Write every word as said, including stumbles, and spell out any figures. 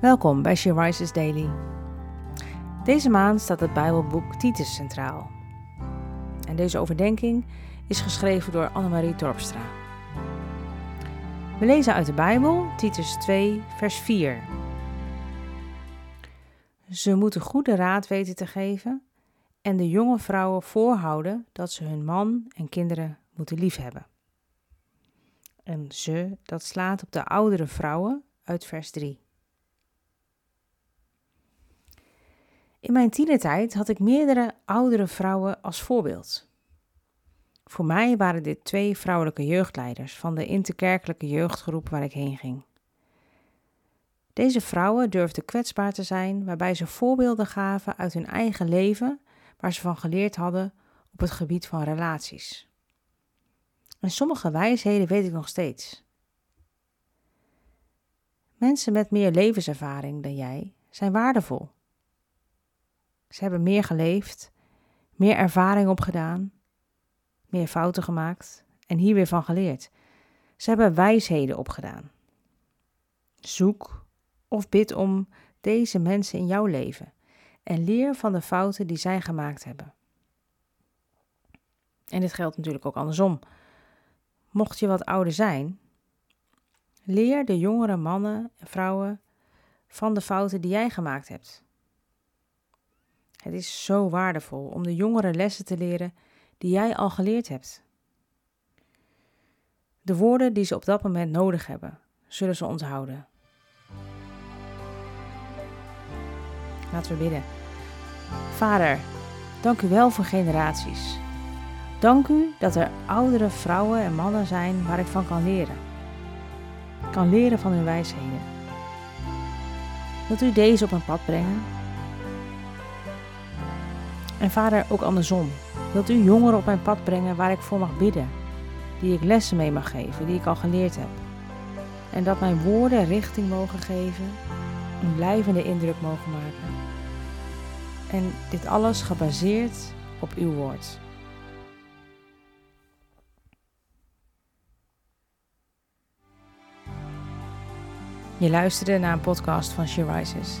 Welkom bij She Rises Daily. Deze maand staat het Bijbelboek Titus centraal. En deze overdenking is geschreven door Annemarie Torpstra. We lezen uit de Bijbel, Titus twee, vers vier. Ze moeten goede raad weten te geven en de jonge vrouwen voorhouden dat ze hun man en kinderen moeten liefhebben. En ze, dat slaat op de oudere vrouwen uit vers drie. In mijn tienertijd had ik meerdere oudere vrouwen als voorbeeld. Voor mij waren dit twee vrouwelijke jeugdleiders van de interkerkelijke jeugdgroep waar ik heen ging. Deze vrouwen durfden kwetsbaar te zijn, waarbij ze voorbeelden gaven uit hun eigen leven, waar ze van geleerd hadden op het gebied van relaties. En sommige wijsheden weet ik nog steeds. Mensen met meer levenservaring dan jij zijn waardevol. Ze hebben meer geleefd, meer ervaring opgedaan, meer fouten gemaakt en hier weer van geleerd. Ze hebben wijsheden opgedaan. Zoek of bid om deze mensen in jouw leven en leer van de fouten die zij gemaakt hebben. En dit geldt natuurlijk ook andersom. Mocht je wat ouder zijn, leer de jongere mannen en vrouwen van de fouten die jij gemaakt hebt. Het is zo waardevol om de jongere lessen te leren die jij al geleerd hebt. De woorden die ze op dat moment nodig hebben, zullen ze onthouden. Laten we bidden. Vader, dank u wel voor generaties. Dank u dat er oudere vrouwen en mannen zijn waar ik van kan leren. Ik kan leren van hun wijsheden. Wilt u deze op mijn pad brengen? En Vader, ook andersom. Wilt u jongeren op mijn pad brengen waar ik voor mag bidden, die ik lessen mee mag geven, die ik al geleerd heb. En dat mijn woorden richting mogen geven, een blijvende indruk mogen maken. En dit alles gebaseerd op uw woord. Je luisterde naar een podcast van She Rises.